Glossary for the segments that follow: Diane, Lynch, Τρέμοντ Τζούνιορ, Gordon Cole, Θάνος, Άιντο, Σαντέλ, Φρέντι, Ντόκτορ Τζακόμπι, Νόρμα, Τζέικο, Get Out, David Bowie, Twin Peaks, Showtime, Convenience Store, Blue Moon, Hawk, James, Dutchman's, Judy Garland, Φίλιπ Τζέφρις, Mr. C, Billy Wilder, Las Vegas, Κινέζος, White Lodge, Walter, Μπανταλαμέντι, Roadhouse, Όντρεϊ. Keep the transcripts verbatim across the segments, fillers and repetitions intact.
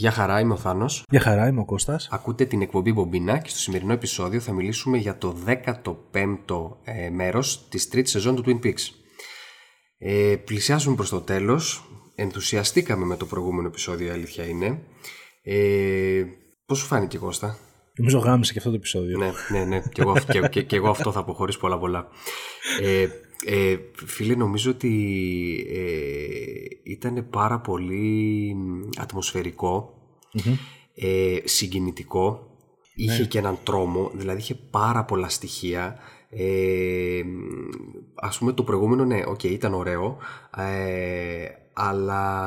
Γεια χαρά, είμαι ο Θάνος. Γεια χαρά, είμαι ο Κώστας. Ακούτε την εκπομπή Πομπίνα και στο σημερινό επεισόδιο θα μιλήσουμε για το δέκατο πέμπτο ε, μέρος της τρίτης σεζόν του Twin Peaks. Ε, πλησιάζουμε προς το τέλος. Ενθουσιαστήκαμε με το προηγούμενο επεισόδιο, η αλήθεια είναι. Ε, πώς σου φάνηκε, Κώστα? Νομίζω γάμισε και αυτό το επεισόδιο. Ναι, ναι, ναι. Και εγώ, και, και, και εγώ αυτό θα πω χωρίς πολλά πολλά. Ε, ε, φίλε, νομίζω ότι ε, ήταν πάρα πολύ ατμοσφαιρικό, mm-hmm. ε, συγκινητικό, ναι. Είχε και έναν τρόμο, δηλαδή είχε πάρα πολλά στοιχεία. Ε, ας πούμε το προηγούμενο, ναι, οκ, okay, ήταν ωραίο, ε, αλλά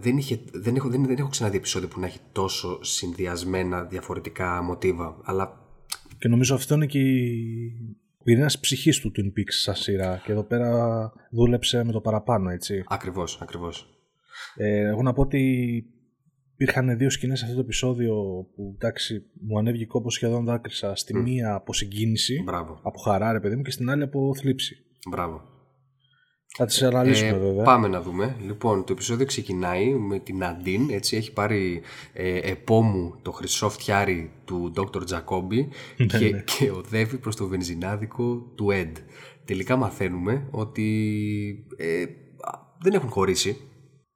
δεν, είχε, δεν, έχω, δεν, δεν έχω ξαναδεί επεισόδιο που να έχει τόσο συνδυασμένα διαφορετικά μοτίβα. Αλλά... Και νομίζω αυτό είναι και ο πυρήνας ψυχής του Twin Peaks σαν σειρά. Και εδώ πέρα δούλεψε με το παραπάνω, έτσι. Ακριβώς, ακριβώς. Ε, εγώ να πω ότι υπήρχαν δύο σκηνές σε αυτό το επεισόδιο που, εντάξει, μου ανέβηκε κόπος, σχεδόν δάκρυσα. Στη mm. μία από συγκίνηση, Μπράβο. από χαρά, ρε παιδί μου, και στην άλλη από θλίψη. Μπράβο. Θα τις αναλύσουμε, ε, βέβαια. Πάμε να δούμε. Λοιπόν, το επεισόδιο ξεκινάει με την Αντίν. Έτσι, έχει πάρει ε, επόμου το χρυσό φτιάρι του Ντόκτορ Τζακόμπι και, και οδεύει προς το βενζινάδικο του Εντ. Τελικά μαθαίνουμε ότι ε, δεν έχουν χωρίσει.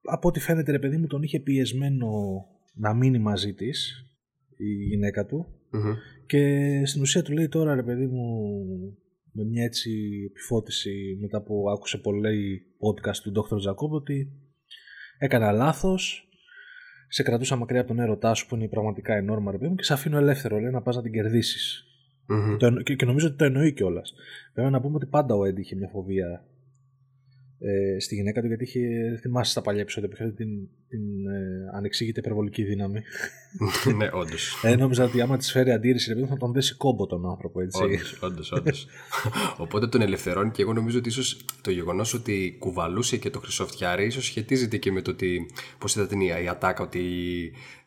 Από ό,τι φαίνεται, ρε παιδί μου, τον είχε πιεσμένο να μείνει μαζί της η γυναίκα του. Mm-hmm. Και στην ουσία του λέει τώρα, ρε παιδί μου, με μια έτσι επιφώτιση μετά που άκουσε πολλά podcast του Ντόκτορ Τζακόμπι, ότι έκανα λάθος, σε κρατούσα μακριά από τον έρωτά σου που είναι πραγματικά η Νόρμα, ρε παιδί μου, και σε αφήνω ελεύθερο, λέει, να πας να την κερδίσεις. Mm-hmm. Το, και, και νομίζω ότι το εννοεί κιόλας. Βέβαια να πούμε ότι πάντα ο Εντ είχε μια φοβία ε, στη γυναίκα του, γιατί είχε, θυμάσαι στα παλιά επεισόδια που είχε την, την ε, ανεξήγητη υπερβολική δύναμη. Ναι, όντως. Ε, νόμιζα ότι άμα της φέρει αντίρρηση, θα τον δέσει κόμπο τον άνθρωπο, έτσι. Όντως, όντως, όντως. Οπότε τον ελευθερώνει, και εγώ νομίζω ότι ίσως το γεγονός ότι κουβαλούσε και το χρυσό φτιάρι ίσως σχετίζεται και με το ότι, πώς ήταν η ατάκα, ότι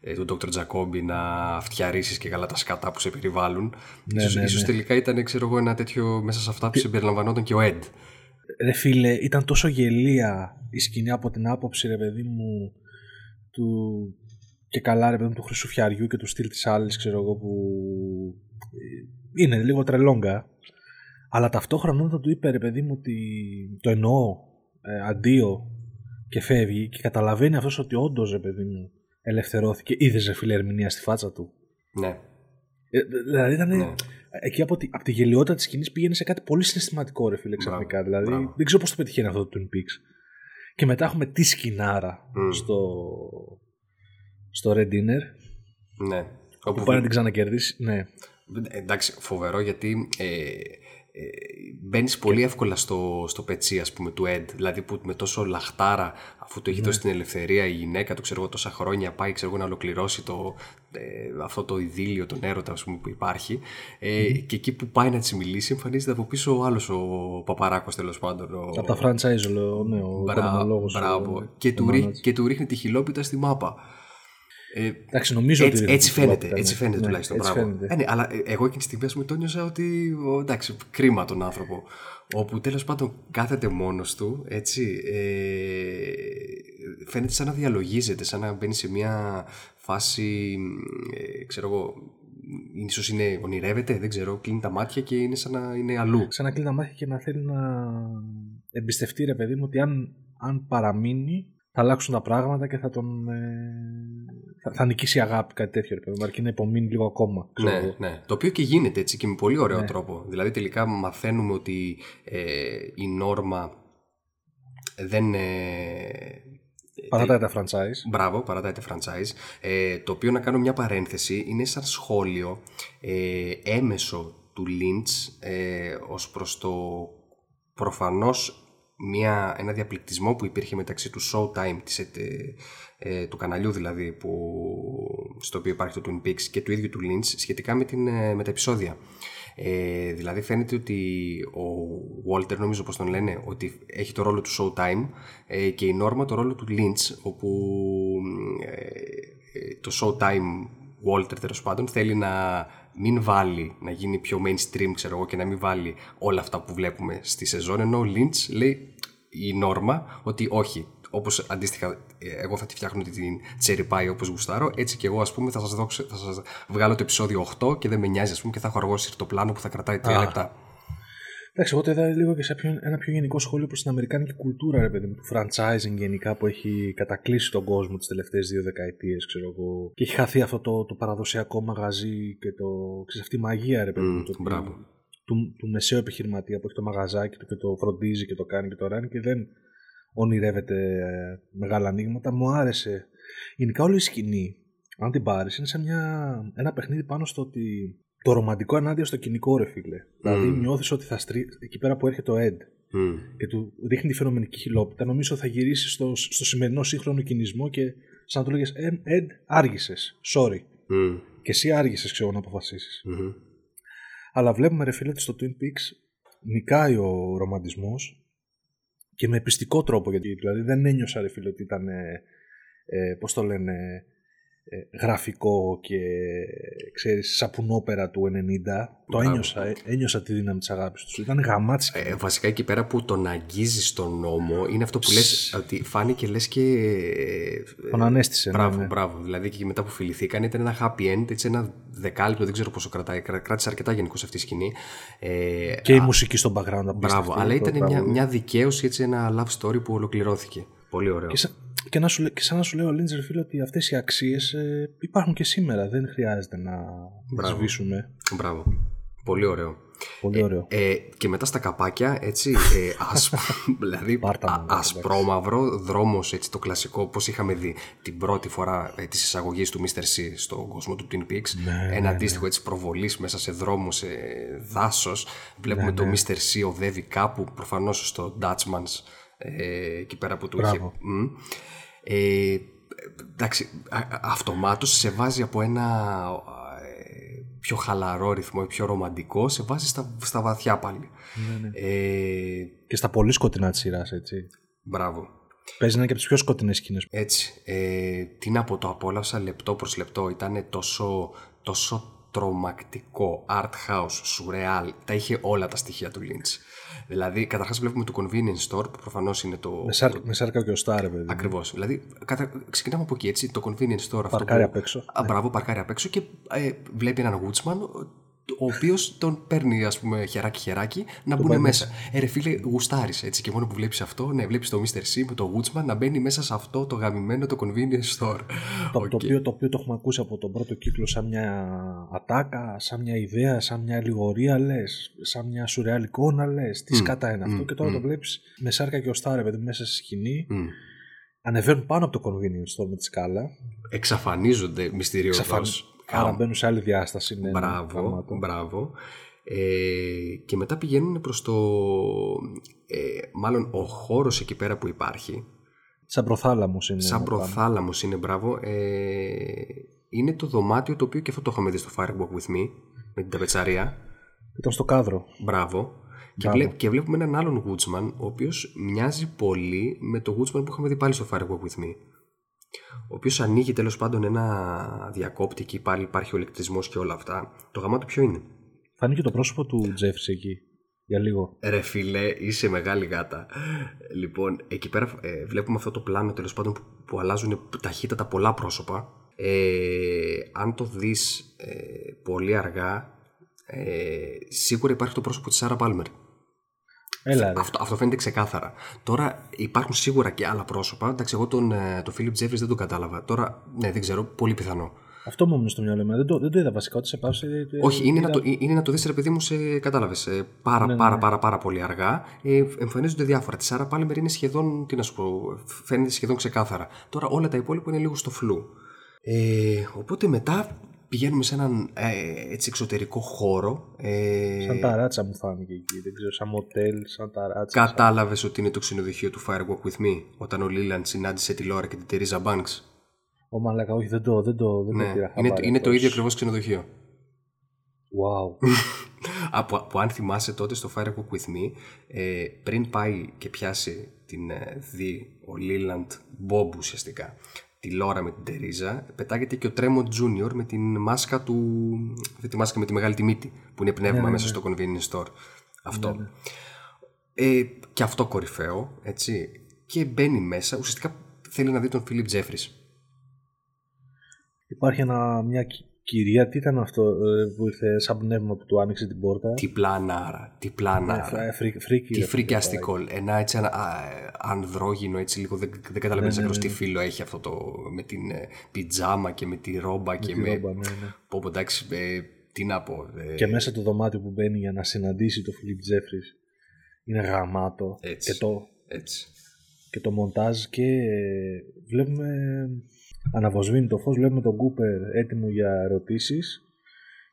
ε, τον Ντόκτορ Τζακόμπι να φτιαρίσεις και καλά τα σκατά που σε περιβάλλουν. Ναι, ίσως, ναι, ναι. Ίσως τελικά ήταν, ξέρω εγώ, ένα τέτοιο μέσα σε αυτά που συμπεριλαμβανόταν και ο Εντ. Ρε φίλε, ήταν τόσο γελία η σκηνή από την άποψη, ρε παιδί μου, του... και καλά, ρε παιδί μου, του χρυσουφιαριού και του στυλ της άλλης, ξέρω εγώ, που είναι λίγο τρελόγκα, αλλά ταυτόχρονα όταν του είπε, ρε παιδί μου, ότι το εννοώ, ε, αντίο, και φεύγει και καταλαβαίνει αυτός ότι όντως, ρε παιδί μου, ελευθερώθηκε. Είδες, ρε φίλε, ερμηνεία στη φάτσα του. Ναι. Ε, δηλαδή ήταν... Ναι. Εκεί από τη, από τη γελιότητα της σκηνής πήγαινε σε κάτι πολύ συναισθηματικό, ρε φίλε, ξαφνικά. Μπράβο, δηλαδή μπράβο. Δεν ξέρω πώς το πετυχαίνει αυτό το Twin Peaks. Και μετά έχουμε τη σκηνάρα mm. στο, στο Red Dinner. Ναι. Όπου πάει να την ξανακερδίσει. Ναι. Εντάξει, φοβερό, γιατί ε, ε, μπαίνεις πολύ και... εύκολα στο, στο πετσί, ας πούμε, του Ed. Δηλαδή που με τόσο λαχτάρα, αφού το έχει ναι. δώσει την ελευθερία η γυναίκα του, ξέρω εγώ, τόσα χρόνια πάει, ξέρω εγώ, να ολοκληρώσει το... αυτό το ειδήλιο, τον έρωτα, ας πούμε, που υπάρχει. Ε, mm. Και εκεί που πάει να της μιλήσει, εμφανίζεται από πίσω ο άλλος, ο Παπαράκος, τέλος πάντων. Ο... Από τα franchise, λέω, ναι, ο οικονομολόγος. Μπράβο. Ο... Και, του ρί... και του ρίχνει τη χιλόπιτα στη μάπα. Ε, Εντάξει, νομίζω έτσι, ότι έτσι φαίνεται, έτσι φαίνεται ναι, τουλάχιστον. Έτσι φαίνεται. Ε, ναι, αλλά εγώ εκείνη τη στιγμή μου το νιώσα ότι, εντάξει, κρίμα τον άνθρωπο. Όπου τέλος πάντων κάθεται μόνος του, έτσι, ε, φαίνεται σαν να διαλογίζεται, σαν να μπαίνει σε μια φάση, ε, ξέρω εγώ, ίσως είναι, ονειρεύεται, δεν ξέρω, κλείνει τα μάτια και είναι σαν να είναι αλλού. Σαν να κλείνει τα μάτια και να θέλει να εμπιστευτεί, ρε παιδί μου, ότι αν, αν παραμείνει, θα αλλάξουν τα πράγματα και θα τον... Ε, θα, θα νικήσει η αγάπη, κάτι τέτοιο, ρε παιδί μου, αρκεί να υπομείνει λίγο ακόμα. Ναι, ναι. Το οποίο και γίνεται, έτσι, και με πολύ ωραίο ναι. τρόπο. Δηλαδή τελικά μαθαίνουμε ότι ε, η Νόρμα δεν... Ε, παρατάει τα franchise. Μπράβο, παρατάει τα franchise. Ε, το οποίο, να κάνω μια παρένθεση, είναι σαν σχόλιο ε, έμεσο του Lynch ε, ως προς το προφανώς μια, ένα διαπληκτισμό που υπήρχε μεταξύ του Showtime, της, ε, ε, του καναλιού δηλαδή που, στο οποίο υπάρχει το Twin Peaks, και του ίδιου του Lynch σχετικά με, την, με τα επεισόδια. Ε, δηλαδή φαίνεται ότι ο Walter, νομίζω πως τον λένε, ότι έχει το ρόλο του Showtime ε, και η Norma το ρόλο του Lynch, όπου ε, το Showtime Walter, τέλος πάντων, θέλει να μην βάλει, να γίνει πιο mainstream, ξέρω εγώ, και να μην βάλει όλα αυτά που βλέπουμε στη σεζόν, ενώ ο Lynch λέει, η Norma, ότι όχι, όπως αντίστοιχα εγώ θα τη φτιάχνω την cherry pie όπως γουστάρω, έτσι και εγώ ας πούμε θα σας, δώξω, θα σας βγάλω το επεισόδιο οκτώ και δεν με νοιάζει ας πούμε και θα έχω αργώσει το πλάνο που θα κρατάει τρία λεπτά. Εντάξει, εγώ το είδα λίγο και σε ένα πιο γενικό σχόλιο προς την αμερικάνικη κουλτούρα, ρε παιδί μου, του franchising γενικά που έχει κατακλείσει τον κόσμο τις τελευταίες δύο δεκαετίες, ξέρω εγώ. Και έχει χαθεί αυτό το, το παραδοσιακό μαγαζί και το, ξέρεις, αυτή η μαγεία, ρε παιδί μου, mm, το, του, του, του μεσαίου επιχειρηματία που έχει το μαγαζάκι του και το φροντίζει και το κάνει και το ράνει και δεν ονειρεύεται μεγάλα ανοίγματα. Μου άρεσε. Γενικά όλη η σκηνή, αν την πάρεις, είναι σαν μια, ένα παιχνίδι πάνω στο ότι. Το ρομαντικό ενάντια στο κοινικό, ρε φίλε. Mm. Δηλαδή, νιώθεις ότι θα στρί... εκεί πέρα που έρχεται ο Εντ mm. και του ρίχνει τη φαινομενική χυλόπιτα, νομίζω θα γυρίσει στο, στο σημερινό σύγχρονο κινησμό και σαν να του λέγες Εντ, άργησες. Sorry. Mm. Και εσύ άργησες, ξέρω να αποφασίσεις. Mm-hmm. Αλλά βλέπουμε, ρε φίλε, ότι στο Twin Peaks νικάει ο ρομαντισμός και με πιστικό τρόπο. Γιατί δηλαδή δεν ένιωσα, ρε φίλε, ότι ήταν. Ε, ε, πώς το λένε. Ε, γραφικό και ξέρεις σαπουνόπερα του ενενήντα. Μπράβο. Το ένιωσα, ένιωσα τη δύναμη της αγάπης τους. Ήταν γαμάτσι. Ε, βασικά εκεί πέρα που τον αγγίζεις τον νόμο είναι αυτό που Ψ. λες ότι φάνηκε λες και τον ανέστησε. Μπράβο, ναι. μπράβο. Δηλαδή και μετά που φιληθήκαν ήταν ένα happy end, έτσι, ένα δεκάλεπτο, δεν ξέρω πόσο κρατάει. Κράτησε αρκετά γενικώ αυτή η σκηνή. Ε, και α... η μουσική στον background. Μπράβο, αλλά ήταν μια, μια δικαίωση, έτσι, ένα love story που ολοκληρώθηκε. Πολύ ωραίο. Και, σα, και, να σου, και σαν να σου λέει ο Λίντζερ, φίλε, ότι αυτές οι αξίες ε, υπάρχουν και σήμερα. Δεν χρειάζεται να τις σβήσουμε. Μπράβο. Πολύ ωραίο. Πολύ ωραίο. Ε, ε, και μετά στα καπάκια, έτσι, ε, ασ, δηλαδή α, ασπρόμαυρο, δρόμος, έτσι, το κλασικό, πώς είχαμε δει την πρώτη φορά ε, της εισαγωγής του μίστερ C στον κόσμο του Twin Peaks. Ναι, ένα αντίστοιχο, ναι, έτσι, προβολής μέσα σε δρόμο, σε δάσος. Βλέπουμε, ναι, το ναι. μίστερ C οδεύει κάπου, προφανώς στο Dutchman's. Ε, εκεί πέρα που του είχε mm. ε, εντάξει, α, αυτομάτως σε βάζει από ένα ε, πιο χαλαρό ρυθμό ή πιο ρομαντικό, σε βάζει στα, στα βαθιά πάλι, ναι, ναι. Ε, και στα πολύ σκοτεινά της σειράς, έτσι. Μπράβο. Παίζει να είναι και από τις πιο σκοτεινές σκηνές. Έτσι, ε, τι να πω, το απόλαυσα λεπτό προς λεπτό. Ήταν τόσο, τόσο τρομακτικό, art house, surreal. Τα είχε όλα τα στοιχεία του Lynch. Δηλαδή, καταρχάς βλέπουμε το Convenience Store που προφανώς είναι το. Με, σάρ, το... με σάρκα και οστά, ρε παιδί. Ακριβώς. Δηλαδή, κατα... ξεκινάμε από εκεί, έτσι. Το Convenience Store. Παρκάρει που... απ' έξω. Α, μπράβο, παρκάρει απ' έξω και ε, βλέπει έναν Woodsman, ο οποίος τον παίρνει, ας πούμε, χεράκι-χεράκι να μπουν μέσα. Ε, ρε φίλε, γουστάρεις, έτσι. Και μόνο που βλέπεις αυτό, ναι, βλέπεις το μίστερ C με το Woodsman να μπαίνει μέσα σε αυτό το γαμημένο το Convenience Store. Το, okay. το, οποίο, το οποίο το έχουμε ακούσει από τον πρώτο κύκλο σαν μια ατάκα, σαν μια ιδέα, σαν μια αλληγορία, λες, σαν μια σουρεάλ εικόνα, λες. Τι mm. σκάτα είναι mm. αυτό. Mm. Και τώρα mm. το βλέπεις με σάρκα και οστά, ρε παιδί, μέσα στη σκηνή. Mm. Ανεβαίνουν πάνω από το Convenience Store με τη σκάλα. Εξαφανίζονται μυστηριώδως. Εξαφανίζονται. Άρα μπαίνουν σε άλλη διάσταση. Ναι, μπράβο, μπράβο. Ε, και μετά πηγαίνουν προς το... Ε, μάλλον ο χώρος εκεί πέρα που υπάρχει. Σαν προθάλαμος είναι. Σαν προθάλαμος είναι, μπράβο. Ε, είναι το δωμάτιο το οποίο και αυτό το είχαμε δει στο Firewalk With Me, με την ταπετσαρία. Ήταν στο κάδρο. Μπράβο. Και, βλέ, και βλέπουμε έναν άλλον Woodsman, ο οποίος μοιάζει πολύ με το Woodsman που είχαμε δει πάλι στο Firewalk With Me. Ο οποίος ανοίγει τέλος πάντων ένα διακόπτη εκεί, πάλι υπάρχει ο ηλεκτρισμός και όλα αυτά. Το γαμά του ποιο είναι. Θα είναι και το πρόσωπο του Τζέφρις εκεί, για λίγο. Ρε φίλε, είσαι μεγάλη γάτα. Λοιπόν, εκεί πέρα ε, βλέπουμε αυτό το πλάνο τέλος πάντων που, που αλλάζουν ταχύτατα πολλά πρόσωπα. Ε, αν το δεις ε, πολύ αργά, ε, σίγουρα υπάρχει το πρόσωπο της Σάρα Πάλμερ. Έλα, αυτό, αυτό φαίνεται ξεκάθαρα. Τώρα υπάρχουν σίγουρα και άλλα πρόσωπα. Εντάξει, εγώ τον, τον Φίλιπ Τζέφρις δεν τον κατάλαβα. Τώρα, ναι, δεν ξέρω, πολύ πιθανό. Αυτό μου έμεινε στο μυαλό μου. Δεν το, δεν το είδα βασικά, ότι σε πάψε. Όχι, είναι, είδα... να το, είναι να το δεις, ρε παιδί μου, σε κατάλαβες. Πάρα, ναι, πάρα, ναι. πάρα, πάρα πολύ αργά. Ε, εμφανίζονται διάφορα. Τη Σάρα Πάλμερ είναι σχεδόν, τι να σου πω, φαίνεται σχεδόν ξεκάθαρα. Τώρα όλα τα υπόλοιπα είναι λίγο στο φλου. Ε, οπότε μετά. Πηγαίνουμε σε έναν ε, έτσι, εξωτερικό χώρο. Ε... Σαν ταράτσα μου φάνηκε εκεί. Δεν ξέρω, σαν μοτέλ, σαν ταράτσα. Κατάλαβες σαν... ότι είναι το ξενοδοχείο του Firewalk With Me, όταν ο Λίλαντ συνάντησε τη Λόρα και την Τερίζα Μπάνξ. Ω μαλάκα, όχι, δεν το, δεν το, δεν ναι. το πήρα χαμπάρι. Είναι, είναι το ίδιο ακριβώς ξενοδοχείο. Wow. Από, που αν θυμάσαι τότε στο Firewalk With Me, ε, πριν πάει και πιάσει την ε, δι ο Λίλαντ Μπομπ ουσιαστικά. Τη Λόρα με την Τερίζα, πετάγεται και ο Τρέμοντ Τζούνιορ με την μάσκα του. Αυτή τη μάσκα με τη μεγάλη τη μύτη, που είναι πνεύμα, ναι, μέσα, ναι, στο Convenience Store. Αυτό. Ναι, ναι. Ε, και αυτό κορυφαίο, έτσι. και μπαίνει μέσα. Ουσιαστικά θέλει να δει τον Φίλιπ Τζέφρις. Υπάρχει ένα, μια κυρία, τι ήταν αυτό ε, που ήρθε σαν πνεύμα που του άνοιξε την πόρτα. Τι πλάναρα, τι πλάναρα. Τι φρικιαστικό. Ένα έτσι α, ανδρόγινο, έτσι λίγο δεν, δεν καταλαβαίνεις ακριβώς τι φύλο έχει αυτό το με την πιτζάμα και με τη ρόμπα και με. Πω πω εντάξει, τι να πω. Και μέσα το δωμάτιο που μπαίνει για να συναντήσει το Φίλιπ Τζέφρις είναι γαμάτο. Έτσι. Και το μοντάζ και βλέπουμε. Αναβοσβήνει το φως, βλέπουμε τον Κούπερ έτοιμο για ερωτήσεις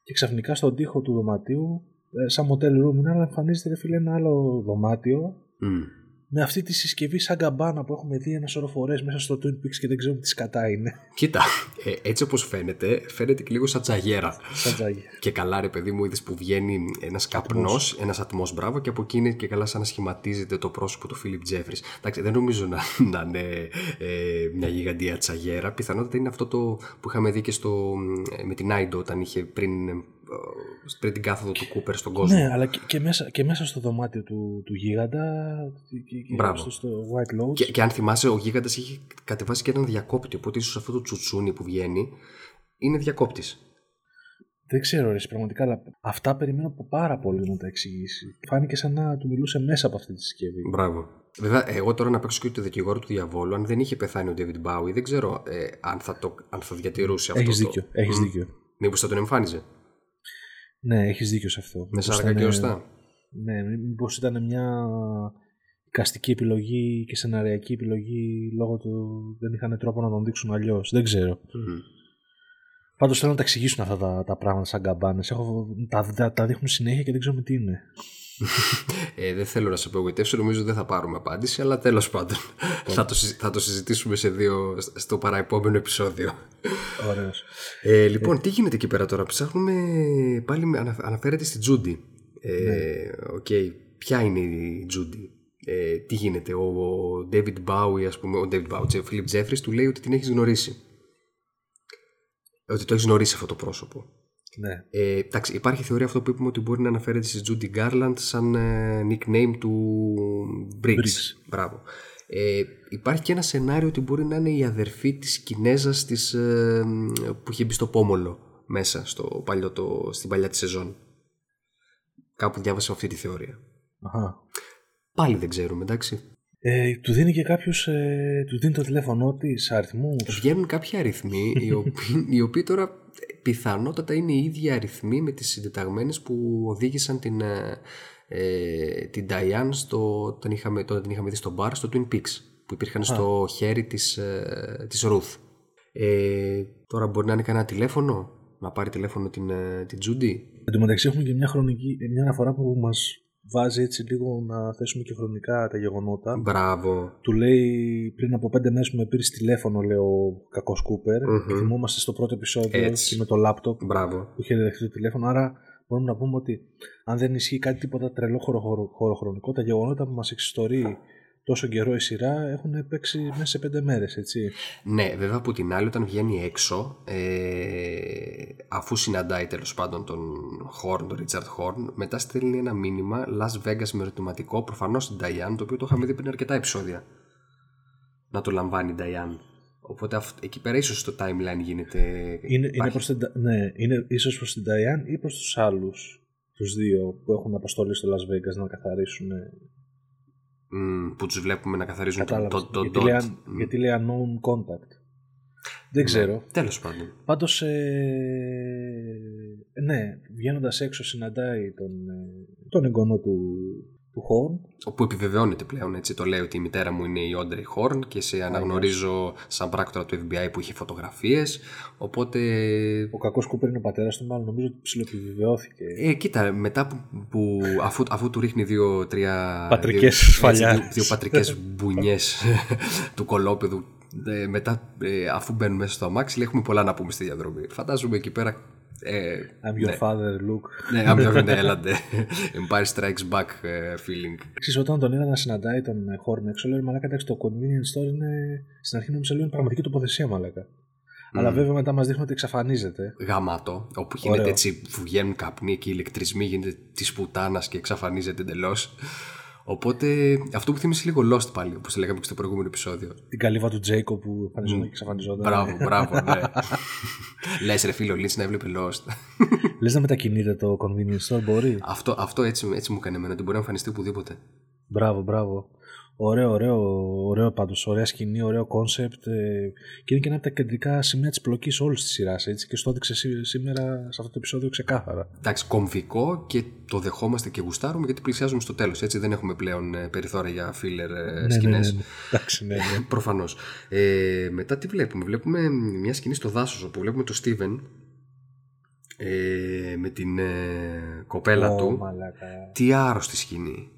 και ξαφνικά στον τοίχο του δωματίου, σαν motel room, αλλά εμφανίζεται φίλε ένα άλλο δωμάτιο mm. με αυτή τη συσκευή σαν καμπάνα που έχουμε δει ένα σωρό φορές μέσα στο Twin Peaks και δεν ξέρουμε τι σκατά είναι. Κοίτα, ε, έτσι όπως φαίνεται, φαίνεται και λίγο σαν τζαγέρα. Σαν τζαγέρα. Και καλά, ρε παιδί μου, είδες που βγαίνει ένας καπνός, ένας ατμός, μπράβο, και από εκείνη και καλά σαν να σχηματίζεται το πρόσωπο του Φίλιπ Τζέφρις. Εντάξει, δεν νομίζω να, να είναι ε, μια γιγαντία τζαγέρα. Πιθανότατα είναι αυτό το που είχαμε δει και στο, με την Άιντο όταν είχε πριν. Πριν την κάθοδο του Κούπερ στον κόσμο. Ναι, αλλά και, και, μέσα, και μέσα στο δωμάτιο του, του Γίγαντα. Μπράβο. Στο, στο White Lodge. Και, και αν θυμάσαι, ο Γίγαντας είχε κατεβάσει και έναν διακόπτη. Οπότε ίσως αυτό το τσουτσούνι που βγαίνει είναι διακόπτης. Δεν ξέρω, ρε, πραγματικά, αλλά αυτά περιμένω από πάρα πολύ να τα εξηγήσει. Φάνηκε σαν να του μιλούσε μέσα από αυτή τη συσκευή. Μπράβο. Βέβαια, εγώ τώρα να παίξω και το δικηγόρο του διαβόλου, αν δεν είχε πεθάνει ο David Bowie, δεν ξέρω ε, αν, θα το, αν θα διατηρούσε αυτό. Έχεις το... δίκιο. Έχεις mm. δίκιο. Μήπως θα τον εμφάνιζε. Ναι, έχεις δίκιο σε αυτό. Με σαρακά και οστά. Ναι, μήπως ήταν μια καστική επιλογή και σεναριακή επιλογή λόγω του δεν είχαν τρόπο να τον δείξουν αλλιώς. Δεν ξέρω. Mm. Πάντως θέλω να τα εξηγήσουν αυτά τα, τα πράγματα σαν καμπάνες. Τα, τα, τα δείχνουν συνέχεια και δεν ξέρουμε τι είναι. ε, δεν θέλω να σε απογοητεύσω. Νομίζω δεν θα πάρουμε απάντηση, αλλά τέλος πάντων θα, το, θα το συζητήσουμε σε δύο, στο παραεπόμενο επεισόδιο. Ωραίος. Ε, λοιπόν, ε... τι γίνεται εκεί πέρα τώρα. Ψάχνουμε πάλι, αναφέρεται στη Τζούντι. Ε, ναι. Okay. Ποια είναι η Τζούντι, ε, τι γίνεται. Ο David Bowie, ας πούμε, ο David Bowie, ο Φίλιπ Τζέφρις, του λέει ότι την έχεις γνωρίσει. Ότι το έχεις γνωρίσει αυτό το πρόσωπο. Ναι. Ε, εντάξει, υπάρχει θεωρία αυτό που είπαμε ότι μπορεί να αναφέρεται στη Judy Garland σαν ε, nickname του Briggs. Briggs. Μπράβο. Ε, υπάρχει και ένα σενάριο ότι μπορεί να είναι η αδερφή της Κινέζας της, ε, που είχε μπει στο πόμολο μέσα στο παλιό, το, στην παλιά τη σεζόν. Κάπου διάβασα αυτή τη θεωρία. Αχα. Πάλι δεν ξέρουμε, εντάξει. Ε, του δίνει και κάποιος, ε, του δίνει το τηλέφωνο της αριθμούς. Βγαίνουν κάποιοι αριθμοί οι, οποίοι, οι οποίοι τώρα πιθανότατα είναι οι ίδιοι αριθμοί με τις συντεταγμένες που οδήγησαν την, ε, την Diane στο, όταν, είχαμε, όταν την είχαμε δει στο μπαρ στο Twin Peaks που υπήρχαν Α. στο χέρι της, ε, της Ruth. Ε, τώρα μπορεί να είναι κανένα τηλέφωνο, να πάρει τηλέφωνο την, την Judy. Εν τω μεταξύ έχουμε και μια, χρονική, μια αναφορά που μας βάζει έτσι λίγο να θέσουμε και χρονικά τα γεγονότα. Μπράβο. Του λέει πριν από πέντε μέρες που με πήρε τηλέφωνο, λέει ο κακός Κούπερ. Mm-hmm. Θυμόμαστε στο πρώτο επεισόδιο έτσι. Και με το λάπτοπ που είχε δεχτεί το τηλέφωνο. Άρα μπορούμε να πούμε ότι αν δεν ισχύει κάτι τίποτα τρελό χωροχρονικό, τα γεγονότα που μας εξιστορεί τόσο καιρό η σειρά έχουν παίξει μέσα σε πέντε μέρες, έτσι. Ναι, βέβαια από την άλλη, όταν βγαίνει έξω, ε, αφού συναντάει τέλος πάντων τον Χόρν, τον Ρίτσαρντ Χόρν, μετά στέλνει ένα μήνυμα Las Vegas με ερωτηματικό, προφανώς στην Diane, το οποίο το είχαμε δει πριν αρκετά επεισόδια. Να το λαμβάνει η Diane. Οπότε αυ... εκεί πέρα ίσως το timeline γίνεται. Είναι, είναι προς την... Ναι, είναι ίσως προς την Diane ή προς τους άλλους, τους δύο που έχουν αποστολή στο Las Vegas να καθαρίσουν. Που τους βλέπουμε να καθαρίζουν τον το, το, γιατί, το, το, γιατί λέει unknown contact. Δεν ναι, ξέρω. Τέλος πάντων. Πάντως ε, ναι, βγαίνοντας έξω συναντάει τον, τον εγγονό του, του Χόρν. Όπου επιβεβαιώνεται πλέον, έτσι το λέει, ότι η μητέρα μου είναι η Όντρεϊ Χόρν και σε αναγνωρίζω σαν πράκτορα του εφ μπι άι που είχε φωτογραφίες. Οπότε. Ο κακός Κούπερ είναι ο πατέρας του, μάλλον νομίζω ότι ψιλοεπιβεβαιώθηκε. Ε, κοίτα, μετά που, που αφού, αφού του ρίχνει δύο-τρία. Πατρικές σφαλιάρες. Δύο, δύο πατρικές μπουνιές του κολόπεδου. Ε, μετά, ε, αφού μπαίνουν μέσα στο αμάξι, λέει, έχουμε πολλά να πούμε στη διαδρομή. Φαντάζομαι εκεί πέρα. Ε, I'm your ναι. father, Luke. Ναι, I'm your father, έλατε. Empire Strikes Back feeling. Ξέρεις, όταν τον είδα να συναντάει τον Χόρν έξω, λέω, μαλάκα, εντάξει, το Convenience Store είναι στην αρχή νόμιζα λίγο πραγματική τοποθεσία, μαλάκα. Mm. Αλλά βέβαια μετά μας δείχνουν ότι εξαφανίζεται. Γαμάτο, όπου γίνεται ωραίο. Έτσι, που βγαίνουν καπνοί και οι ηλεκτρισμοί, γίνεται τη πουτάνα και εξαφανίζεται εντελώς. Οπότε αυτό που θύμισε λίγο Lost πάλι, όπως λέγαμε και στο προηγούμενο επεισόδιο. Την καλύβα του Τζέικο που εμφανιζόταν mm. και εξαφανιζόταν. Μπράβο, μπράβο, ναι. Λες ρε φίλο, Lynch να έβλεπε Lost. Λες να μετακινείται το Convenience Store, μπορεί. Αυτό, αυτό έτσι, έτσι μου έκανε εμένα, ότι μπορεί να εμφανιστεί οπουδήποτε. Μπράβο, μπράβο. Ωραίο, ωραίο, ωραίο πάντως. Ωραία σκηνή, ωραίο κόνσεπτ. Ε, και είναι και ένα από τα κεντρικά σημεία της πλοκής όλης της σειράς. Έτσι, και στο έδειξε σήμερα σε αυτό το επεισόδιο ξεκάθαρα. Εντάξει, κομβικό και το δεχόμαστε και γουστάρουμε γιατί πλησιάζουμε στο τέλος. Έτσι, δεν έχουμε πλέον περιθώρια για filler ναι, σκηνές. Ναι, ναι, ναι. Εντάξει, ναι, ναι. Προφανώς. Ε, μετά τι βλέπουμε. Βλέπουμε μια σκηνή στο δάσος όπου βλέπουμε τον Στίβεν. Ε, με την ε, κοπέλα oh, του. Μαλάκα. Τι άρρωστη σκηνή.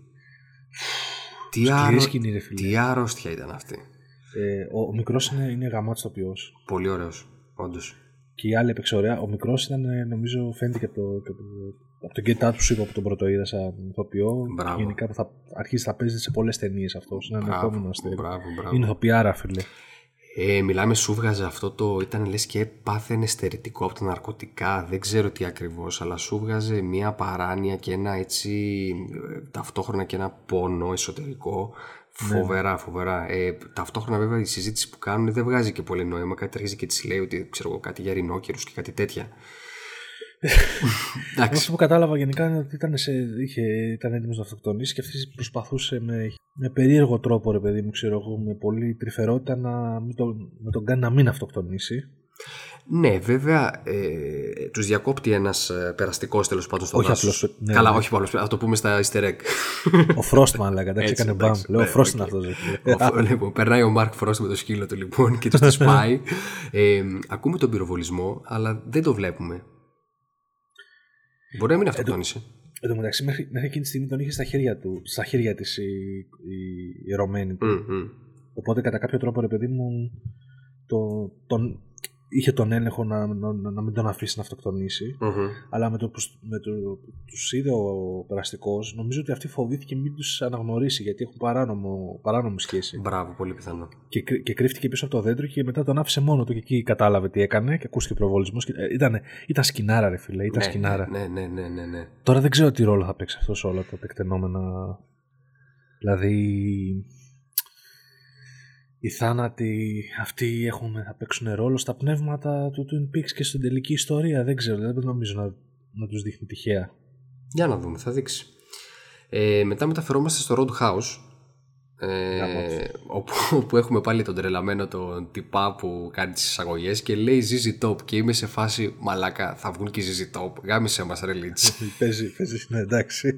Τι, άρω... σκηνή, ρε, τι άρρωστια ήταν αυτή. Ε, ο μικρός είναι, είναι γαμάτος τοπιός. Πολύ ωραίος, όντως. Και η άλλη έπαιξε ωραία. Ο μικρός ήταν, νομίζω, φαίνεται και από το, από το Get Out που σου είπα, από τον πρώτο είδα σαν τοπιό. Γενικά που θα αρχίσει να παίζει σε πολλές ταινίες αυτός. Είναι ένα επόμενο αστέρι. Είναι τοπιάρα, φίλε. Ε, μιλάμε, σου βγάζε αυτό το. Ήταν λες και πάθαινε στερητικό από τα ναρκωτικά. Δεν ξέρω τι ακριβώς, αλλά σου βγάζε μια παράνοια και ένα έτσι. Ταυτόχρονα και ένα πόνο εσωτερικό. Φοβερά, ναι. φοβερά. Ε, ταυτόχρονα, βέβαια, η συζήτηση που κάνουν δεν βγάζει και πολύ νόημα. Κάτι αρχίζει και τη λέει ότι ξέρω εγώ κάτι για ρινόκερους και κάτι τέτοια. Αυτό που κατάλαβα γενικά είναι ότι ήταν, σε, είχε, ήταν έτοιμος να αυτοκτονήσει και αυτή προσπαθούσε με, με περίεργο τρόπο, ρε παιδί μου, ξέρω εγώ, με πολύ τρυφερότητα να μην τον, με τον κάνει να μην αυτοκτονήσει. Ναι, βέβαια, ε, τους διακόπτει ένας ε, περαστικός τέλος πάντων στο όχι δάσος. Απλώς, ναι, καλά, ναι. όχι απλώς, θα το πούμε στα easter egg. Ο Frostman, αλλά εντάξει, έκανε μπαμ. Λέω, ναι, ο Frost okay. είναι αυτός. ο, λοιπόν, περνάει ο Mark Frost με το σκύλο του λοιπόν και τους τη σπάει. ε, ακούμε τον πυροβολισμό, αλλά δεν το βλέπουμε. Μπορεί να μην αυτοκτόνησε. Εν τω μεταξύ, μέχρι, μέχρι εκείνη τη στιγμή τον είχε στα χέρια του, στα χέρια της η, η, η Ρωμένη του. Mm-hmm. Οπότε κατά κάποιο τρόπο, ρε παιδί μου, το, τον, είχε τον έλεγχο να, να, να μην τον αφήσει να αυτοκτονήσει. Mm-hmm. Αλλά με το που το, τους είδε ο περαστικός, νομίζω ότι αυτή φοβήθηκε μην τους αναγνωρίσει γιατί έχουν παράνομο, παράνομη σχέση. Μπράβο, πολύ πιθανό. Και, και κρύφτηκε πίσω από το δέντρο και μετά τον άφησε μόνο του και εκεί κατάλαβε τι έκανε και ακούστηκε προβολισμός. Και, ε, ήταν, ήταν σκηνάρα, ρε φίλε. Ήταν ναι, σκηνάρα. Ναι, ναι, ναι, ναι, ναι. Τώρα δεν ξέρω τι ρόλο θα παίξει αυτό σε όλα τα τεκτενόμενα. Δηλαδή. Οι θάνατοι αυτοί έχουμε, θα παίξουν ρόλο στα πνεύματα του Twin Peaks και στην τελική ιστορία. Δεν ξέρω, δεν νομίζω να, να τους δείχνει τυχαία. Για να δούμε, θα δείξει. Ε, μετά μεταφερόμαστε στο Roadhouse, ε, όπου, όπου έχουμε πάλι τον τρελαμένο τον τυπά που κάνει τις εισαγωγές και λέει ζι ζι Top και είμαι σε φάση μαλάκα, θα βγουν και οι ζι ζι Top, γάμισε μας ρε Lynch. Παίζει, παίζει, ναι, εντάξει.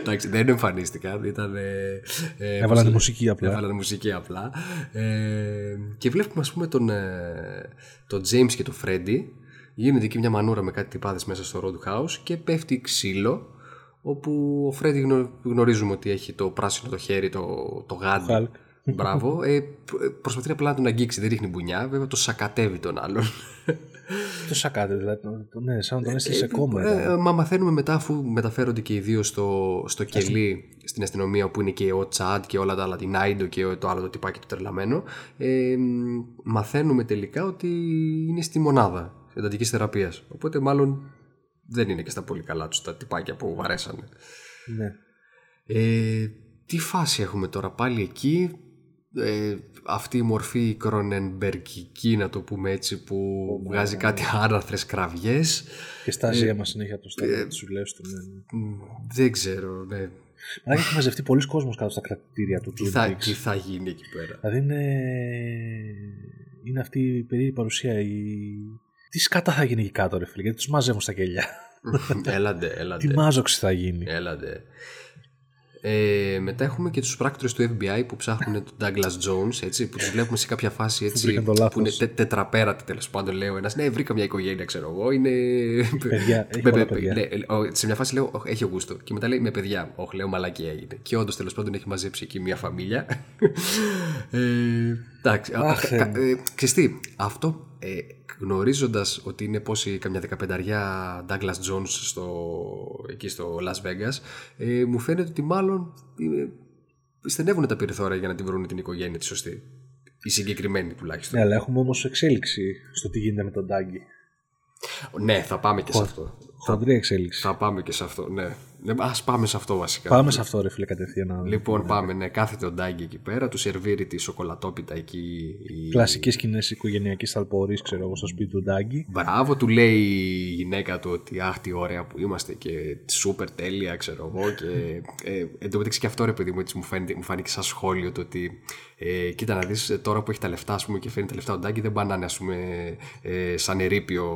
Εντάξει, δεν εμφανίστηκα, ήταν... Ε, ε, έβαλαν μουσική απλά. Έβαλαν μουσική απλά. Ε, και βλέπουμε ας πούμε τον, ε, τον James και τον Φρέντι, γίνεται εκεί μια μανούρα με κάτι τυπάδες μέσα στο Roadhouse και πέφτει ξύλο. Όπου ο Φρέντι γνω, γνωρίζουμε ότι έχει το πράσινο το χέρι, το, το γάντι. Μπράβο. Ε, προσπαθεί απλά να τον αγγίξει, δεν ρίχνει μπουνιά. Βέβαια το σακατεύει τον άλλον. Το σακάτευε, δηλαδή. Ναι, σαν να τον έστησε κόμμα. Ε, ε, ε, μα μαθαίνουμε μετά, αφού μεταφέρονται και οι δύο στο, στο κελί στην αστυνομία, όπου είναι και ο Τσάντ και όλα τα άλλα, την Άιντο και το άλλο το τυπάκι το τρελαμένο. Ε, μαθαίνουμε τελικά ότι είναι στη μονάδα εντατικής θεραπείας. Οπότε μάλλον. Δεν είναι και στα πολύ καλά τους τα τυπάκια που βαρέσανε. Ναι. Ε, τι φάση έχουμε τώρα πάλι εκεί. Ε, αυτή η μορφή κρονενμπεργκική, να το πούμε έτσι, που oh, βγάζει yeah. κάτι άραθρες κραυγές. Και στάζει ε, μας συνέχεια το στάδιο ε, της ουλές του. Ναι, ναι. Δεν ξέρω, ναι. Αλλά έχει μαζευτεί πολλοί κόσμος κάτω στα κρατητήρια του. Τι θα, τι θα γίνει εκεί πέρα. Δηλαδή είναι, είναι αυτή η περίεργη παρουσία η... Τι σκάτα θα γίνει εκεί κάτω, ρε φίλε, γιατί τους μαζεύουν στα κελιά. Έλαντε, έλαντε. Τι μάζοξη θα γίνει. Έλαντε. Ε, μετά έχουμε και τους πράκτορες του εφ μπι άι που ψάχνουν τον Douglas Jones, έτσι, που τους βλέπουμε σε κάποια φάση έτσι, που είναι τε, τετραπέρατη τέλος πάντων. Λέω ένας, ναι, βρήκα μια οικογένεια, ξέρω εγώ. Είναι. Παιδιά, έχει πολλά παιδιά. Ναι, σε μια φάση λέω, έχει γούστο. Και μετά λέει, με παιδιά. Όχι, λέω, μαλακία έγινε. Και όντως τέλος πάντων έχει μαζέψει εκεί μια φαμίλια. Εντάξει. Ξεστή, αυτό. Ε, γνωρίζοντας ότι είναι πόσοι καμιά δεκαπενταριά Douglas Jones στο, εκεί στο Las Vegas, ε, μου φαίνεται ότι μάλλον ε, στενεύουν τα περιθώρια για να την βρουν την οικογένεια τη σωστή, η συγκεκριμένη τουλάχιστον. Ναι, αλλά έχουμε όμως εξέλιξη στο τι γίνεται με τον Ντάγκι. Ναι, θα πάμε και Χο, σε αυτό. Χοντρή εξέλιξη. Θα πάμε και σε αυτό, ναι. Ας πάμε σε αυτό βασικά. Πάμε σε αυτό, ρε φίλε, κατευθείαν. Λοιπόν, ναι. πάμε. Ναι, κάθεται ο Ντάγκι εκεί πέρα, του σερβίρει τη σοκολατόπιτα εκεί. Η... Κλασικές σκηνές οικογενειακής θαλπορής, ξέρω εγώ, στο σπίτι του Ντάγκι. Μπράβο, του λέει η γυναίκα του ότι αχ, τι ωραία που είμαστε και σούπερ τέλεια, ξέρω εγώ. Και ε, εν τω μεταξύ και αυτό, ρε παιδί μου, έτσι μου, φαίνεται, μου φάνηκε σαν σχόλιο το ότι ε, κοίτα να δεις τώρα που έχει τα λεφτά, ας πούμε, και φέρνει τα λεφτά ο Ντάγκι, δεν πάνε να είναι, ας πούμε, ε, σαν ερείπιο.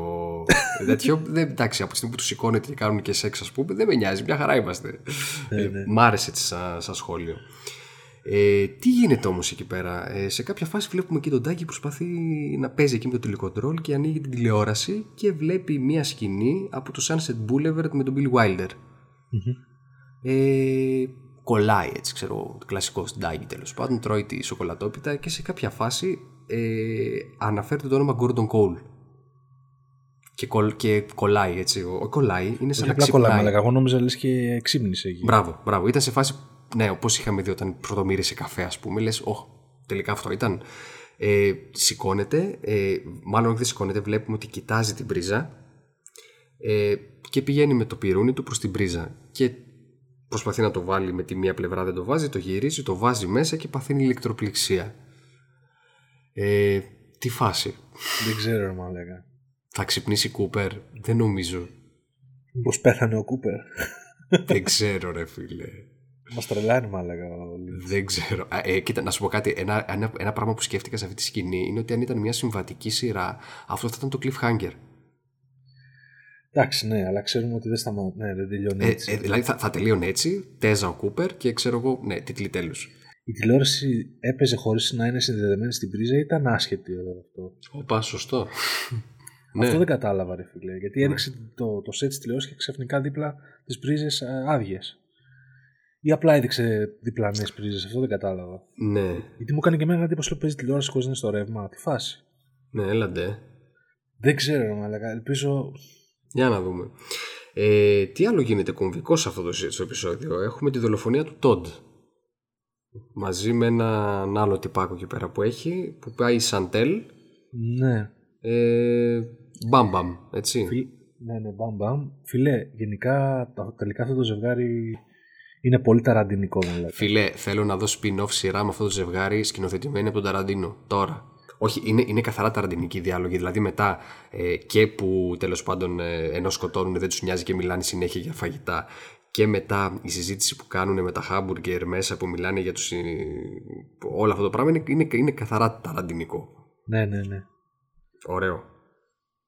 Τέτοιο. Εντάξει, από τη στιγμή που του σηκώνεται και κάνουν και σεξ, ας πούμε, δεν με νοιάζει, μια χαρά είμαστε. Ε, ε, ναι. Μ' άρεσε έτσι σαν, σαν σχόλιο. Ε, τι γίνεται όμως εκεί πέρα. Ε, σε κάποια φάση βλέπουμε εκεί τον Ντάγκι που προσπαθεί να παίζει εκεί με το τηλεκοντρόλ και ανοίγει την τηλεόραση και βλέπει μια σκηνή από το Sunset Boulevard με τον Billy Wilder. Mm-hmm. Ε, κολλάει έτσι, ξέρω, κλασικός Ντάγκι, τέλος πάντων, τρώει τη σοκολατόπιτα και σε κάποια φάση ε, αναφέρεται το όνομα Gordon Cole. Και, κολ, και κολλάει έτσι. Ο κολλάει είναι σαν να ξυπνάει. Εγώ νόμιζα λες και ξύπνησε εκεί. Μπράβο, μπράβο. Ήταν σε φάση, ναι, όπως είχαμε δει όταν πρωτομύρισε καφέ, ας πούμε. Λες, όχ, τελικά αυτό ήταν. Ε, σηκώνεται, ε, μάλλον δεν σηκώνεται, βλέπουμε ότι κοιτάζει την πρίζα ε, και πηγαίνει με το πιρούνι του προς την πρίζα. Και προσπαθεί να το βάλει με τη μία πλευρά, δεν το βάζει, το γυρίζει, το βάζει μέσα και παθαίνει ηλεκτροπληξία. Ε, τι φάση. Δεν ξέρω, μα λέγα. Θα ξυπνήσει Κούπερ, δεν νομίζω. Μήπως πέθανε ο Κούπερ. Δεν ξέρω, ρε φίλε. Μας τρελάνει, μα έλεγα. Δεν ξέρω. Ε, κοίτα, να σου πω κάτι. Ένα, ένα, ένα πράγμα που σκέφτηκα σε αυτή τη σκηνή είναι ότι αν ήταν μια συμβατική σειρά, αυτό θα ήταν το cliffhanger. Εντάξει, ναι, αλλά ξέρουμε ότι δεν σταμα... ναι, δεν τελειώνει έτσι. Ε, ε, δηλαδή θα, θα τελείωνε έτσι, τέζα ο Κούπερ και ξέρω εγώ, ναι, τίτλοι τέλους. Η τηλεόραση έπαιζε χωρίς να είναι συνδεδεμένη στην πρίζα ή ήταν άσχετη εδώ αυτό. Οπα, σωστό. Ναι. Αυτό δεν κατάλαβα, ρε φίλε, γιατί έδειξε ναι. το, το set της τηλεόρασης και ξαφνικά δίπλα τις πρίζες άδειες. Ή απλά έδειξε διπλανές πρίζες, αυτό δεν κατάλαβα. Ναι. Γιατί μου έκανε και εμένα εντύπωση ότι παίζει τηλεόραση χωρίς να είναι στο ρεύμα, τη φάση. Ναι, έλαντε. Δεν ξέρω, αλλά ελπίζω. Για να δούμε. Ε, τι άλλο γίνεται κομβικό σε αυτό το επεισόδιο. Έχουμε τη δολοφονία του Τοντ. Μαζί με έναν άλλο τυπάκο εκεί πέρα που έχει, που πάει η Σαντέλ. Ναι. Ε, μπαμ μπαμ, έτσι. Φι... Ναι, ναι, μπαμ μπαμ. Φιλέ, γενικά τελικά αυτό το ζευγάρι είναι πολύ ταραντινικό, δηλαδή. Φιλέ, θέλω να δω spin-off σειρά με αυτό το ζευγάρι σκηνοθετημένη από τον Ταραντίνο. Τώρα. Όχι, είναι, είναι καθαρά ταραντινική διάλογη. Δηλαδή μετά ε, και που τέλος πάντων ε, ενώ σκοτώνουν δεν τους νοιάζει και μιλάνε συνέχεια για φαγητά. Και μετά η συζήτηση που κάνουν με τα χάμπουργκερ μέσα που μιλάνε για τους. Όλο αυτό το πράγμα είναι, είναι, είναι καθαρά ταραντινικό. Ναι, ναι, ναι. Ωραίο.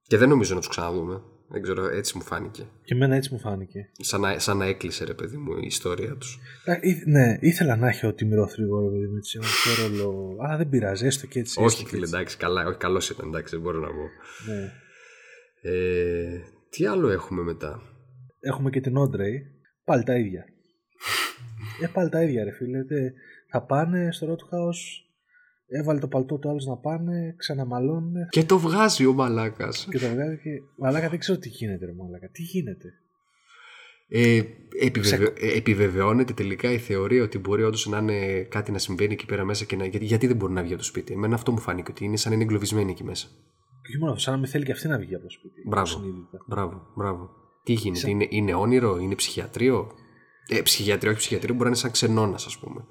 Και δεν νομίζω να τους ξαναδούμε. Δεν ξέρω, έτσι μου φάνηκε. Και εμένα έτσι μου φάνηκε. Σαν να, σαν να έκλεισε, ρε παιδί μου, η ιστορία τους. Ναι, ήθελα να έχει ο τιμηρόθρυγο, ρε παιδί μου, έτσι. Ρόλο... Αλλά δεν πειράζει, έστω και έτσι. Όχι, φίλε, εντάξει, καλά. Όχι, καλός ήταν, εντάξει, δεν μπορώ να πω. Ναι. Ε, τι άλλο έχουμε μετά. Έχουμε και την Όντρεϊ. Πάλι τα ίδια. ε, πάλι τα ίδια, ρε φίλε. Θα πάνε στο Roadhouse. Έβαλε το παλτό του άλλου να πάνε, ξαναμαλώνουν. Και το βγάζει ο μαλάκας. Και το βγάζει και... Μαλάκα, δεν ξέρω τι γίνεται, ρε μαλάκα. Τι γίνεται. Ε, επιβεβαι... Ξε... Επιβεβαιώνεται τελικά η θεωρία ότι μπορεί όντως να είναι κάτι να συμβαίνει εκεί πέρα μέσα και να... Γιατί, γιατί δεν μπορεί να βγει από το σπίτι. Εμένα αυτό μου φάνηκε ότι είναι σαν να είναι εγκλωβισμένη εκεί μέσα. Και μόνο σαν να μην θέλει και αυτή να βγει από το σπίτι. Μπράβο. Μπράβο, μπράβο. Τι γίνεται, σαν... είναι, είναι όνειρο, είναι ψυχιατρίο. Ε, ψυχιατρίο, όχι ψυχιατρίο, μπορεί να είναι σαν ξενώνας, ας πούμε.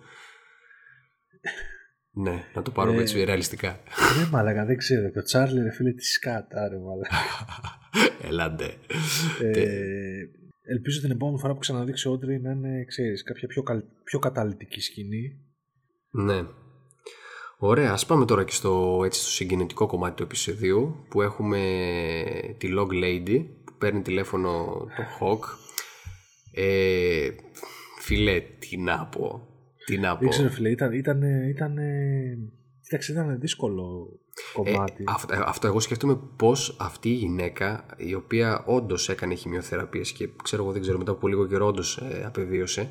Ναι, να το πάρουμε ε, έτσι ρεαλιστικά. Ρε μάλακα, δεν ξέρω. Το Τσάρλι, ρε φίλε, τη σκάτα, ρε μάλακα. Ελάτε. Ε, ελπίζω την επόμενη φορά που ξαναδείξει ο Όντρεϊ να είναι, ξέρεις, κάποια πιο, καλ, πιο καταλυτική σκηνή. Ναι. Ωραία, ας πάμε τώρα και στο, έτσι, στο συγκινητικό κομμάτι του επεισοδίου που έχουμε τη Log Lady που παίρνει τηλέφωνο το Hawk. Ε, φίλε, τι να πω. Δεν ξέρω, φίλε, ήταν, ήταν, ήταν, κοίταξε, ήταν δύσκολο κομμάτι. Ε, αυτό, αυτό εγώ σκέφτομαι πώς αυτή η γυναίκα, η οποία όντως έκανε χημειοθεραπείες και ξέρω εγώ δεν ξέρω μετά από λίγο καιρό όντως ε, απεβίωσε,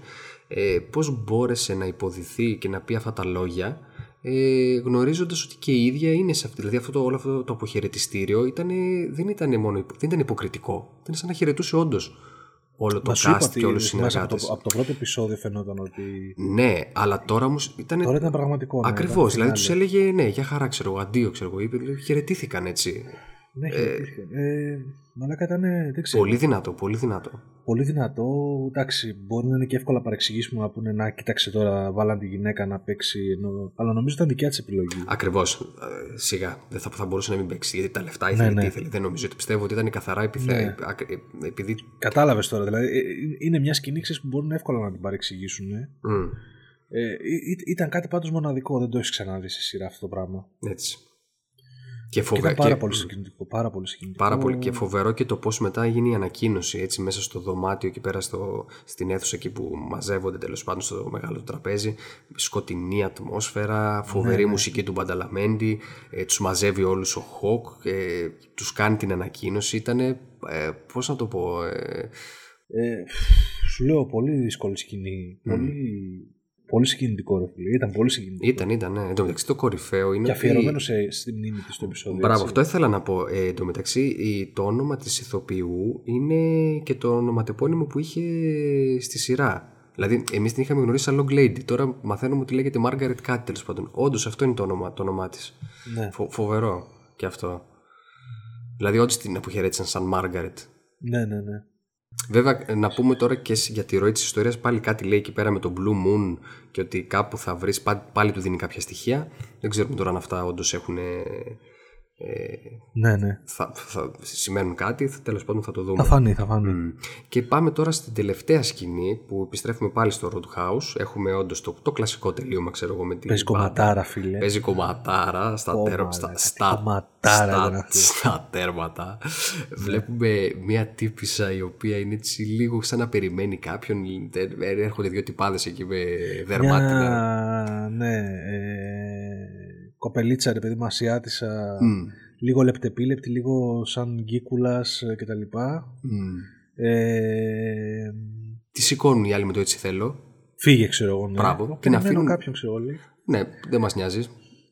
ε, πώς μπόρεσε να υποδηθεί και να πει αυτά τα λόγια ε, γνωρίζοντας ότι και η ίδια είναι σε αυτή. Δηλαδή αυτό το, όλο αυτό το αποχαιρετιστήριο ήτανε, δεν, ήτανε μόνο, δεν ήταν υποκριτικό, ήταν σαν να χαιρετούσε όντως. Όλο το cast και όλου του συνεργάτε. Από το πρώτο επεισόδιο φαινόταν ότι. Ναι, αλλά τώρα μου. Ήταν... Τώρα ήταν πραγματικό. Ναι, ακριβώς. Δηλαδή του έλεγε, ναι, για χαρά, ξέρω εγώ, αντίο, ξέρω εγώ. Χαιρετήθηκαν έτσι. Ναι, ε, ε, μαλάκα ήταν, δεν ξέρω. Πολύ δυνατό, πολύ δυνατό. Πολύ δυνατό, εντάξει, μπορεί να είναι και εύκολα παρεξηγήσιμο να πούνε να κοίταξε τώρα, βάλαν τη γυναίκα να παίξει, ενώ, αλλά νομίζω ήταν δικιά της επιλογή. Ακριβώς, ε, σιγά, δεν θα, θα μπορούσε να μην παίξει, γιατί τα λεφτά ήθελε, ναι, ναι. Τι ήθελε, δεν νομίζω, ότι πιστεύω ότι ήταν καθαρά επιθε... ναι. ε, επειδή... Κατάλαβες τώρα, δηλαδή, ε, είναι μια σκηνή που μπορούν εύκολα να την παρεξηγήσουν, ε. Mm. Ε, ή, ήταν κάτι πάντως μοναδικό, δεν το έχεις ξαναδεί σε σειρά αυτό το πράγμα. Έτσι. Και, φοβε... και πάρα, και... πολύ συγκινητικό, πάρα πολύ συγκινητικό. Πάρα πολύ και φοβερό και το πώς μετά έγινε η ανακοίνωση έτσι, μέσα στο δωμάτιο εκεί πέρα στο... στην αίθουσα εκεί που μαζεύονται τέλος πάντων στο μεγάλο τραπέζι. Σκοτεινή ατμόσφαιρα, φοβερή ναι, μουσική ναι. του Μπανταλαμέντι, ε, τους μαζεύει όλους ο Χοκ, ε, τους κάνει την ανακοίνωση. Ήτανε, ε, πώς να το πω... Ε... Ε, σου λέω, πολύ δύσκολη σκηνή, mm. πολύ... Πολύ συγκινητικό, ρε φίλε. Ήταν πολύ συγκινητικό. Ήταν, ήταν. Ναι. Εν τω μεταξύ, το κορυφαίο είναι. Και αφιερωμένο ότι... στη μνήμη του στο επεισόδιο. Μπράβο, αυτό ήθελα να πω. Ε, εν τω μεταξύ, το όνομα της ηθοποιού είναι και το ονοματεπώνυμο που είχε στη σειρά. Δηλαδή, εμείς την είχαμε γνωρίσει σαν Log Lady. Τώρα μαθαίνουμε ότι λέγεται Margaret κάτι τέλος πάντων. Όντως, αυτό είναι το όνομα, το όνομά της. Ναι. Φο, φοβερό και αυτό. Δηλαδή, όντως την αποχαιρέτησαν σαν Margaret. Ναι, ναι, ναι. Βέβαια, να πούμε τώρα και για τη ροή της ιστορίας, πάλι κάτι λέει εκεί πέρα με το Blue Moon και ότι κάπου θα βρεις, πάλι του δίνει κάποια στοιχεία. Δεν ξέρουμε τώρα αν αυτά όντως έχουν... Ε, ναι, ναι. Θα, θα σημαίνουν κάτι, τέλος πάντων θα το δούμε. Θα φανεί, θα φανεί. Mm. Και πάμε τώρα στην τελευταία σκηνή που επιστρέφουμε πάλι στο Roadhouse. Έχουμε όντως το, το κλασικό τελείωμα, ξέρω εγώ, με την. Παίζει κομματάρα, φίλε. Παίζει κομματάρα στα, oh, τέρμα, στα, στα, στα, στα τέρματα. Βλέπουμε μια τύπισσα η οποία είναι έτσι λίγο σαν να περιμένει κάποιον. Έρχονται δύο τυπάδες εκεί με δερμάτινα. Yeah, ναι. Κοπελίτσα, ρε παιδί μου, ασιάτισσα, mm. λίγο λεπτεπίλεπτη, λίγο σαν γκίκουλας και τα λοιπά. Mm. Ε... Τη σηκώνουν οι άλλοι με το έτσι θέλω. Φύγε, ξέρω εγώ. Ναι. Μπράβο. Την αφήνουν κάποιον, ξέρω όλοι. Ναι, δεν μας νοιάζει.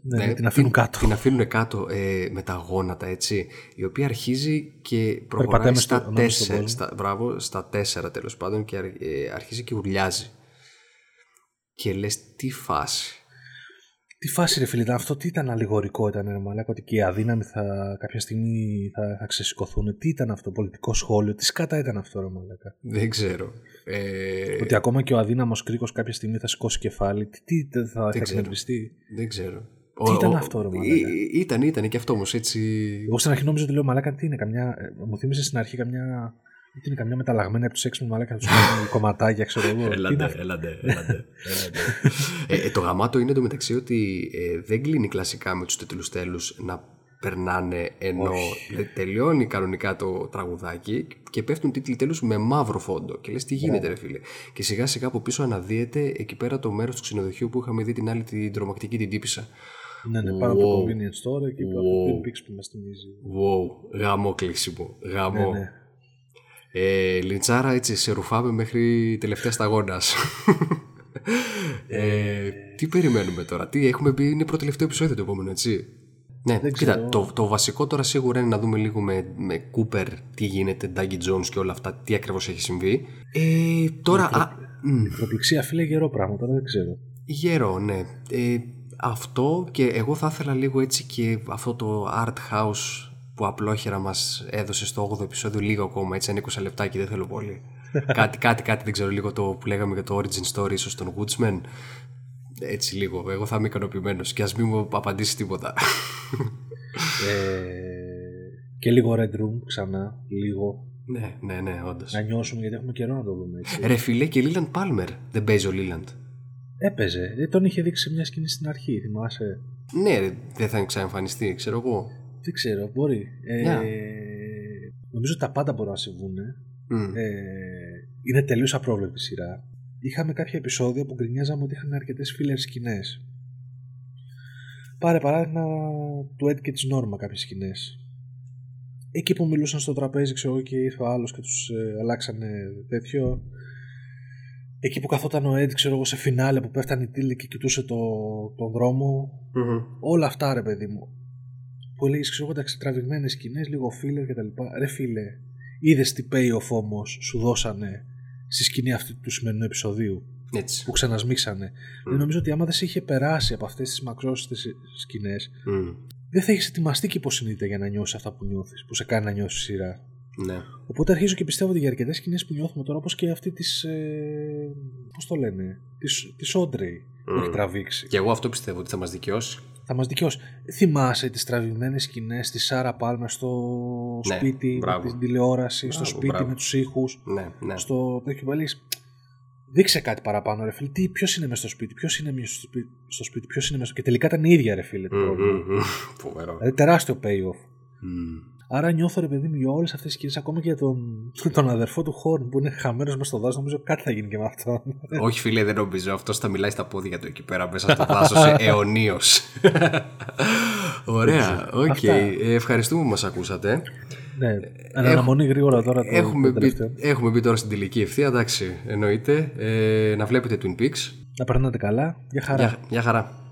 Ναι, ναι, την αφήνουν την, κάτω. Την αφήνουν κάτω ε, με τα γόνατα, έτσι. Η οποία αρχίζει και προχωράει στα τέσσερα, στα, μπράβο, στα τέσσερα τέλος πάντων και αρ, ε, αρχίζει και ουρλιάζει. Και λες τι φάση. Τι φάση ρε φίλε, αυτό τι ήταν αλληγορικό, ήταν ρε μαλάκα, ότι και οι αδύναμοι θα, κάποια στιγμή θα, θα ξεσηκωθούν. Τι ήταν αυτό, πολιτικό σχόλιο, τι σκάτα ήταν αυτό ρε μαλάκα. Δεν ξέρω. Ε... Ότι ακόμα και ο αδύναμος κρίκος κάποια στιγμή θα σηκώσει κεφάλι, τι, τι θα εκνευριστεί. Δεν ξέρω. Τι ο, ήταν ο, αυτό ρε μαλάκα. Ή, ήταν, ήταν και αυτό όμως έτσι. Εγώ στην αρχή νόμιζα ότι λέω μαλάκα, τι είναι, καμιά, ε, μου θύμισε στην αρχή καμιά... Είναι καμιά μεταλλαγμένη από τους έξυπνους μαλάκα να τους κάνουν κομματάκια, ξέρω εγώ. Έλατε, έλατε, έλατε. ε, το γαμάτο είναι εντωμεταξύ ότι ε, δεν κλείνει κλασικά με τους τίτλους τέλους να περνάνε ενώ τελειώνει κανονικά το τραγουδάκι και πέφτουν τίτλοι τέλους με μαύρο φόντο. Και λες τι γίνεται, yeah. ρε φίλε. Και σιγά σιγά από πίσω αναδύεται εκεί πέρα το μέρος του ξενοδοχείου που είχαμε δει την άλλη την τρομακτική την τύπισσα. Ναι, ναι, πάνω wow. από το Convenience Store και από wow. το Twin Peaks που μας θυμίζει. Wow, γαμό κλείσιμο, γαμό. Ναι, ναι. Ε, Λιντσάρα, έτσι σε ρουφάμε μέχρι τελευταία σταγόνα. ε, τι περιμένουμε τώρα, τι έχουμε πει, είναι προτελευταίο επεισόδιο το επόμενο, έτσι. Ναι, δεν κοίτα, το, το βασικό τώρα σίγουρα είναι να δούμε λίγο με, με Κούπερ τι γίνεται, Ντάγκι Τζόνς και όλα αυτά, τι ακριβώς έχει συμβεί. Ε, τώρα. Προπληξία, φίλε, γερό πράγμα, τώρα δεν ξέρω. Γερό, ναι. Ε, αυτό και εγώ θα ήθελα λίγο έτσι και αυτό το art house. Που απλόχερα μας έδωσε στο όγδοο επεισόδιο λίγο ακόμα, έτσι, αν είκοσι λεπτάκι, δεν θέλω πολύ. κάτι, κάτι, κάτι, δεν ξέρω, λίγο το που λέγαμε για το origin story, ίσως τον Woodsman. Έτσι λίγο, εγώ θα είμαι ικανοποιημένος και ας μην μου απαντήσει τίποτα. ε, και λίγο Red Room ξανά, λίγο. Ναι, ναι, ναι, όντως. Να νιώσουμε γιατί έχουμε καιρό να το δούμε έτσι. Ρε φιλέ και Λίλαντ Πάλμερ, δεν παίζει ο Λίλαντ. Έπαιζε, δεν τον είχε δείξει μια σκηνή στην αρχή, θυμάσαι. Ναι, δεν θα ξαναεμφανιστεί, ξέρω εγώ. Δεν ξέρω, μπορεί. Yeah. Ε, νομίζω ότι τα πάντα μπορούν να συμβούν. Ε. Mm. Ε, είναι τελείως απρόβλεπτη σειρά. Είχαμε κάποια επεισόδια που γκρινιάζαμε ότι είχαν αρκετές filler σκηνές. Πάρε παράδειγμα του Εντ και της Νόρμα κάποιες σκηνές. Εκεί που μιλούσαν στο τραπέζι, ξέρω, και ήρθε ο άλλος και τους ε, αλλάξανε τέτοιο. Εκεί που καθόταν ο Εντ, ξέρω εγώ, σε φινάλε που πέφτανε η τύλη και κοιτούσε το, τον δρόμο. Mm-hmm. Όλα αυτά, ρε παιδί μου. Που έλεγες, ξέρω, εντάξει, τραβηγμένες σκηνές, λίγο filler και τα λοιπά. Ρε φίλε, είδες τι payoff όμως σου δώσανε στη σκηνή αυτή του σημερινού επεισοδίου. Έτσι. Που ξανασμίξανε. Mm. Νομίζω ότι άμα δεν σε είχε περάσει από αυτές τις μακρόσιτες σκηνές, mm. δεν θα έχεις ετοιμαστεί και υποσυνείδητα για να νιώσεις αυτά που νιώθεις, που σε κάνει να νιώσεις σειρά. Ναι. Οπότε αρχίζω και πιστεύω ότι για αρκετές σκηνές που νιώθουμε τώρα, όπως και αυτή της, ε, πώς το λένε, της, της Όντρεϊ, mm. που έχει τραβήξει. Και εγώ αυτό πιστεύω ότι θα μας δικαιώσει. Θα μας δικαιώσει. Θυμάσαι τις τραβηγμένες σκηνές της Σάρα Πάλμερ στο ναι, σπίτι, μπράβο. Την τηλεόραση, μπράβο, στο σπίτι μπράβο. Με τους ήχους, ναι, ναι. στο πέχιμπαλής. Δείξε κάτι παραπάνω, ρε φίλε. Τι, ποιος είναι μες στο σπίτι, ποιος είναι μες στο σπίτι, ποιος είναι μες στο... Και τελικά ήταν η ίδια, ρε φίλε. Φοβερό. Mm-hmm. Δηλαδή τεράστιο payoff. Mm. Άρα νιώθω, ρε παιδί μου, για όλες αυτές τις κυρίες, ακόμα και για τον, τον αδερφό του Χόρν που είναι χαμένος μες στο δάσος, νομίζω κάτι θα γίνει και με αυτό. Όχι, φίλε, δεν νομίζω. Αυτός θα μιλάει στα πόδια του εκεί πέρα μέσα στο δάσος αιωνίως. Ωραία, οκ. Okay. Ευχαριστούμε που μας ακούσατε. Ναι, αναμονή Έχ... γρήγορα τώρα. Το έχουμε, το μπει, έχουμε μπει τώρα στην τελική ευθεία, εντάξει, εννοείται. Ε, να βλέπετε Twin Peaks. Να περνάτε καλά. Γεια χαρά. Για, για χαρά.